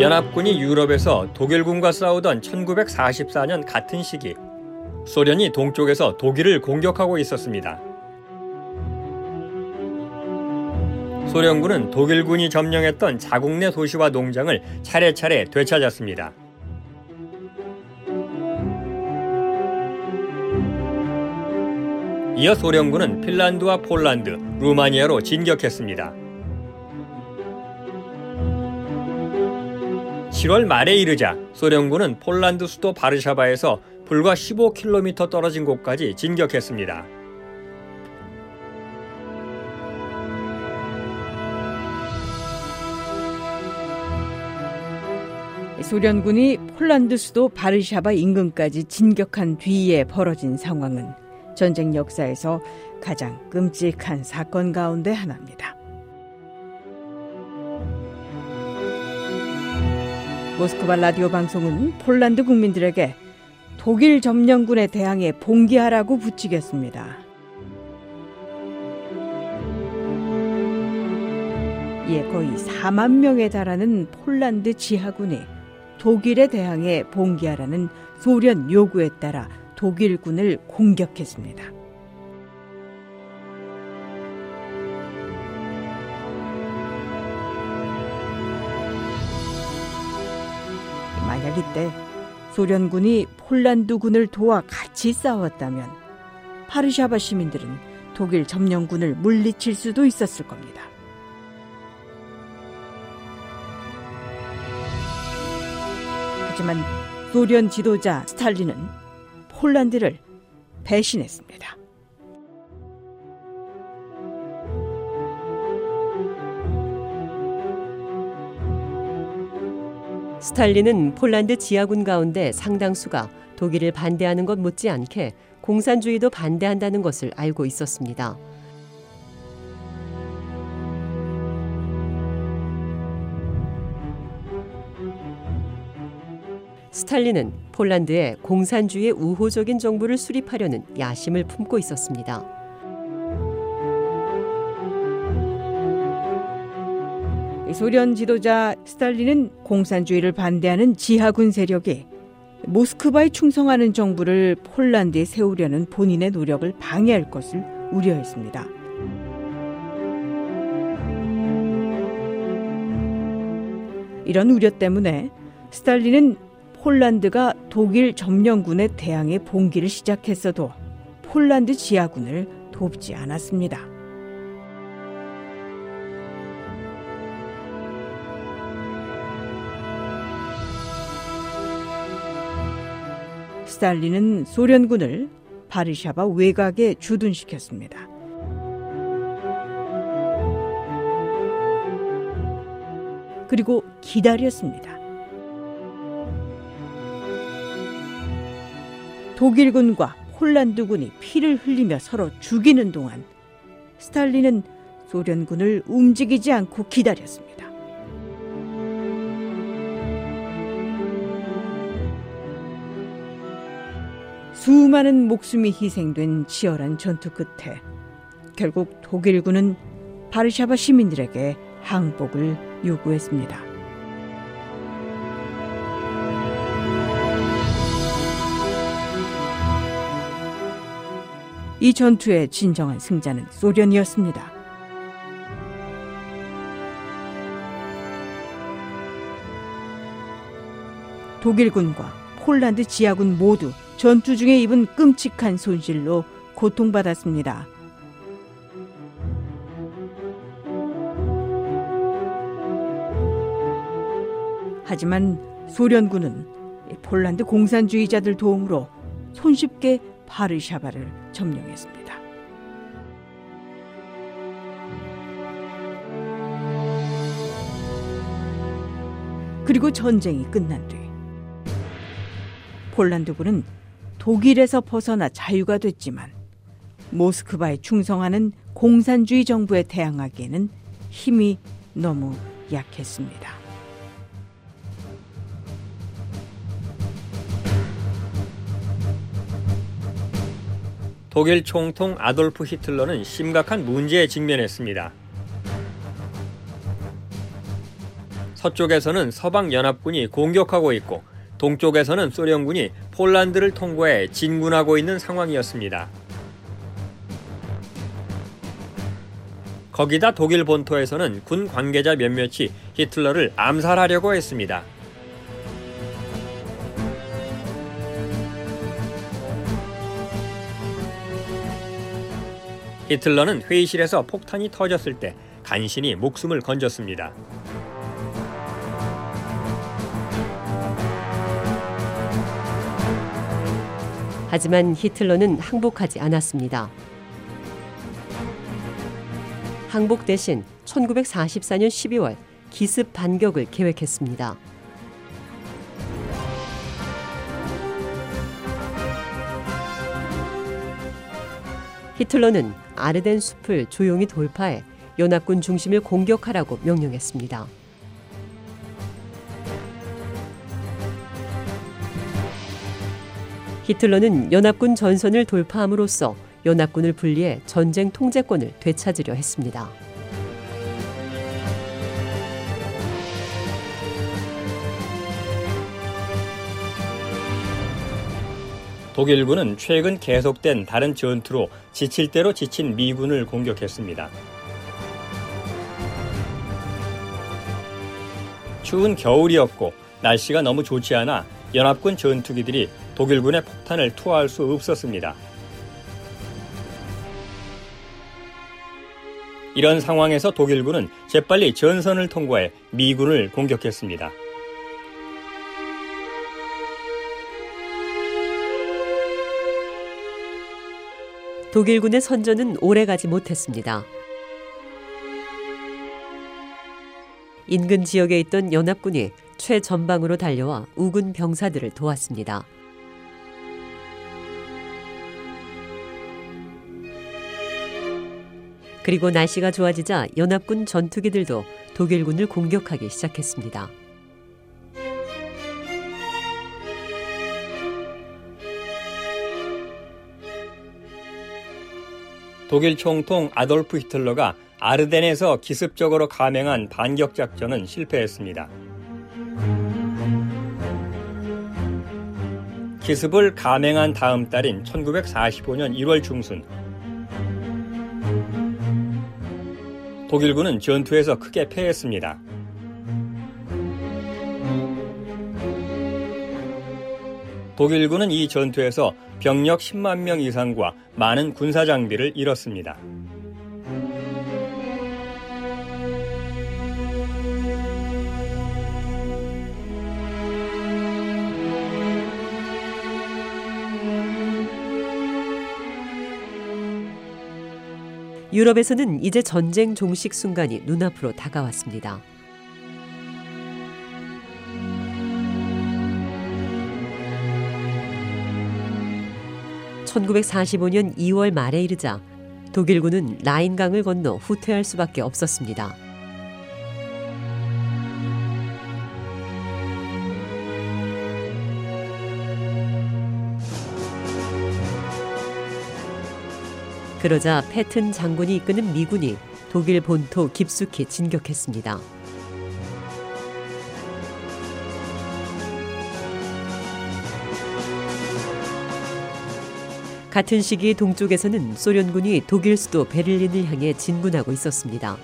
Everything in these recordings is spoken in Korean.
연합군이 유럽에서 독일군과 싸우던 1944년 같은 시기, 소련이 동쪽에서 독일을 공격하고 있었습니다. 소련군은 독일군이 점령했던 자국 내 도시와 농장을 차례차례 되찾았습니다. 이어 소련군은 핀란드와 폴란드, 루마니아로 진격했습니다. 7월 말에 이르자 소련군은 폴란드 수도 바르샤바에서 불과 15km 떨어진 곳까지 진격했습니다. 소련군이 폴란드 수도 바르샤바 인근까지 진격한 뒤에 벌어진 상황은 전쟁 역사에서 가장 끔찍한 사건 가운데 하나입니다. 모스크바 라디오 방송은 폴란드 국민들에게 독일 점령군에 대항해 봉기하라고 부추겼습니다. 이에 거의 4만 명에 달하는 폴란드 지하군이 독일에 대항해 봉기하라는 소련 요구에 따라 독일군을 공격했습니다. 만약 이때 소련군이 폴란드군을 도와 같이 싸웠다면 바르샤바 시민들은 독일 점령군을 물리칠 수도 있었을 겁니다. 하지만 소련 지도자 스탈린은 폴란드를 배신했습니다. 스탈린은 폴란드 지하군 가운데 상당수가 독일을 반대하는 것 못지않게 공산주의도 반대한다는 것을 알고 있었습니다. 스탈린은 폴란드에 공산주의의 우호적인 정부를 수립하려는 야심을 품고 있었습니다. 소련 지도자 스탈린은 공산주의를 반대하는 지하군 세력이 모스크바에 충성하는 정부를 폴란드에 세우려는 본인의 노력을 방해할 것을 우려했습니다. 이런 우려 때문에 스탈린은 폴란드가 독일 점령군에 대항해 봉기를 시작했어도 폴란드 지하군을 돕지 않았습니다. 스탈린은 소련군을 바르샤바 외곽에 주둔시켰습니다. 그리고 기다렸습니다. 독일군과 폴란드군이 피를 흘리며 서로 죽이는 동안 스탈린은 소련군을 움직이지 않고 기다렸습니다. 수많은 목숨이 희생된 치열한 전투 끝에 결국 독일군은 바르샤바 시민들에게 항복을 요구했습니다. 이 전투의 진정한 승자는 소련이었습니다. 독일군과 폴란드 지하군 모두 전투 중에 입은 끔찍한 손실로 고통받았습니다. 하지만 소련군은 폴란드 공산주의자들 도움으로 손쉽게 바르샤바를 점령했습니다. 그리고 전쟁이 끝난 뒤 폴란드군은 독일에서 벗어나 자유가 됐지만 모스크바에 충성하는 공산주의 정부에 대항하기에는 힘이 너무 약했습니다. 독일 총통 아돌프 히틀러는 심각한 문제에 직면했습니다. 서쪽에서는 서방 연합군이 공격하고 있고 동쪽에서는 소련군이 폴란드를 통과해 진군하고 있는 상황이었습니다. 거기다 독일 본토에서는 군 관계자 몇몇이 히틀러를 암살하려고 했습니다. 히틀러는 회의실에서 폭탄이 터졌을 때 간신히 목숨을 건졌습니다. 하지만 히틀러는 항복하지 않았습니다. 항복 대신 1944년 12월 기습 반격을 계획했습니다. 히틀러는 아르덴 숲을 조용히 돌파해 연합군 중심을 공격하라고 명령했습니다. 히틀러는 연합군 전선을 돌파함으로써 연합군을 분리해 전쟁 통제권을 되찾으려 했습니다. 독일군은 최근 계속된 다른 전투로 지칠 대로 지친 미군을 공격했습니다. 추운 겨울이었고 날씨가 너무 좋지 않아 연합군 전투기들이 독일군의 폭탄을 투하할 수 없었습니다. 이런 상황에서 독일군은 재빨리 전선을 통과해 미군을 공격했습니다. 독일군의 선전은 오래가지 못했습니다. 인근 지역에 있던 연합군이 최전방으로 달려와 우군 병사들을 도왔습니다. 그리고 날씨가 좋아지자 연합군 전투기들도 독일군을 공격하기 시작했습니다. 독일 총통 아돌프 히틀러가 아르덴에서 기습적으로 감행한 반격 작전은 실패했습니다. 기습을 감행한 다음 달인 1945년 1월 중순, 독일군은 전투에서 크게 패했습니다. 독일군은 이 전투에서 병력 10만 명 이상과 많은 군사 장비를 잃었습니다. 유럽에서는 이제 전쟁 종식 순간이 눈앞으로 다가왔습니다. (1945년 2월) 말에 이르자 독일군은 라인강을 건너 후퇴할 수밖에 없었습니다. 그러자 패튼 장군이 이끄는 미군이 독일 본토 깊숙이 진격했습니다. 같은 시기 동쪽에서는 소련군이 독일 수도 베를린을 향해 진군하고 있었습니다.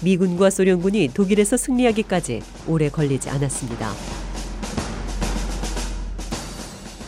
미군과 소련군이 독일에서 승리하기까지 오래 걸리지 않았습니다.